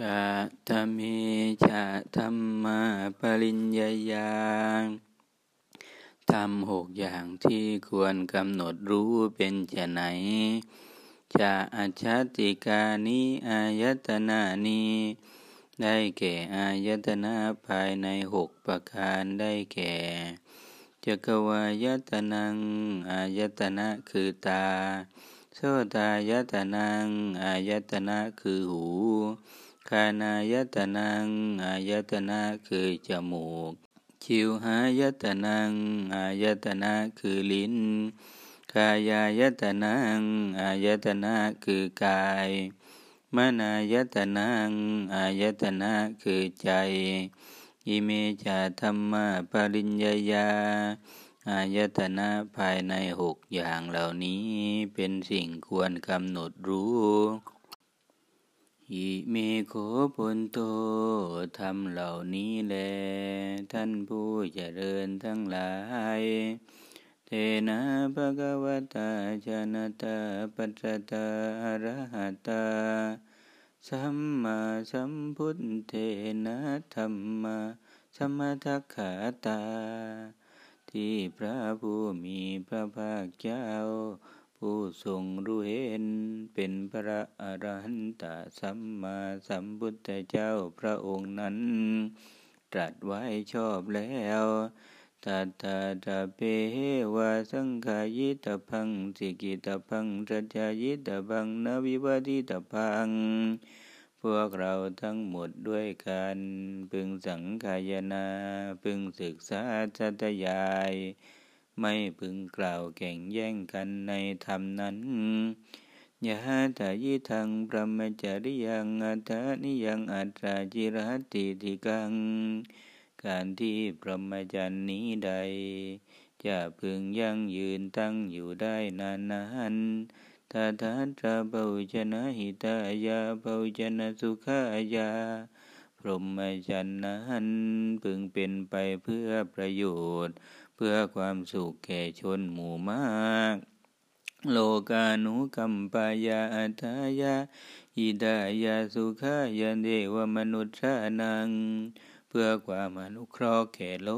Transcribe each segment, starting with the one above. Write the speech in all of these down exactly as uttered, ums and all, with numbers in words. กะทะเมชะธัมมาปริญญายาธรรมหกอย่างที่ควรกำหนดรู้เป็นฉะไหนจะอัจฉติกานิอายตนานิได้แก่อายตนะภายในหกประการได้แก่จักวายตนังอายตนะคือตาโสตายตนังอายตนะคือหูคานายตนังอายตนะคือจมูกชิวหายตนังอายตนะคือลิ้นกายายตนังอายตนะคือกายมนายตนังอายตนะคือใจอิเมจาธัมมาปริญญายาอายตนะภายในหกอย่างเหล่านี้เป็นสิ่งควรกำหนดรู้อิเมโคปุนโตธรรมเหล่านี้แลท่านผู้เจริญทั้งหลายเทนะภะคะวะตาชนะตาปัจจตาอะระหะตาสัมมาสัมพุทธเทนะธัมมาสัมมาทัคขาตาที่พระผู้มีพระภาคเจ้าผู้ทรงรู้เห็นเป็นพระอรหันตสัมมาสัมพุทธเจ้าพระองค์นั้นตรัสไว้ชอบแล้วตัตถาตะเปวะสังฆายิตะพังสิกิตะพังสัจจายิตะพังนวิวัติตะพังพวกเราทั้งหมดด้วยกันพึงสังขยนาพึงศึกษาสัตยายไม่พึงกล่าวแข่งแย่งกันในธรรมนั้นยะถายิทังพรหมจริยังอัตถนิยังอัตตาจิรหัตติติกังการที่พรหมจรรย์นี้ใดจะพึงยั่งยืนตั้งอยู่ได้นานๆตถาตะภาวนาหิตายาภาวนาสุขายาพรหมจรรย์นั้นพึงเป็นไปเพื่อประโยชน์เพื่อความสุขแก่ชนหมู่มากโลกานุกัมปายาอัตายาอิดายาสุขายาเดวมนุษย์ชานังเพื่อความอนุเคราะห์แก่โล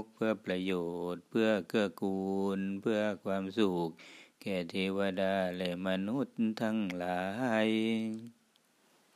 กเพื่อประโยชน์เพื่อเกื้อกูลเพื่อความสุขแก่เทวดาและมนุษย์ทั้งหลาย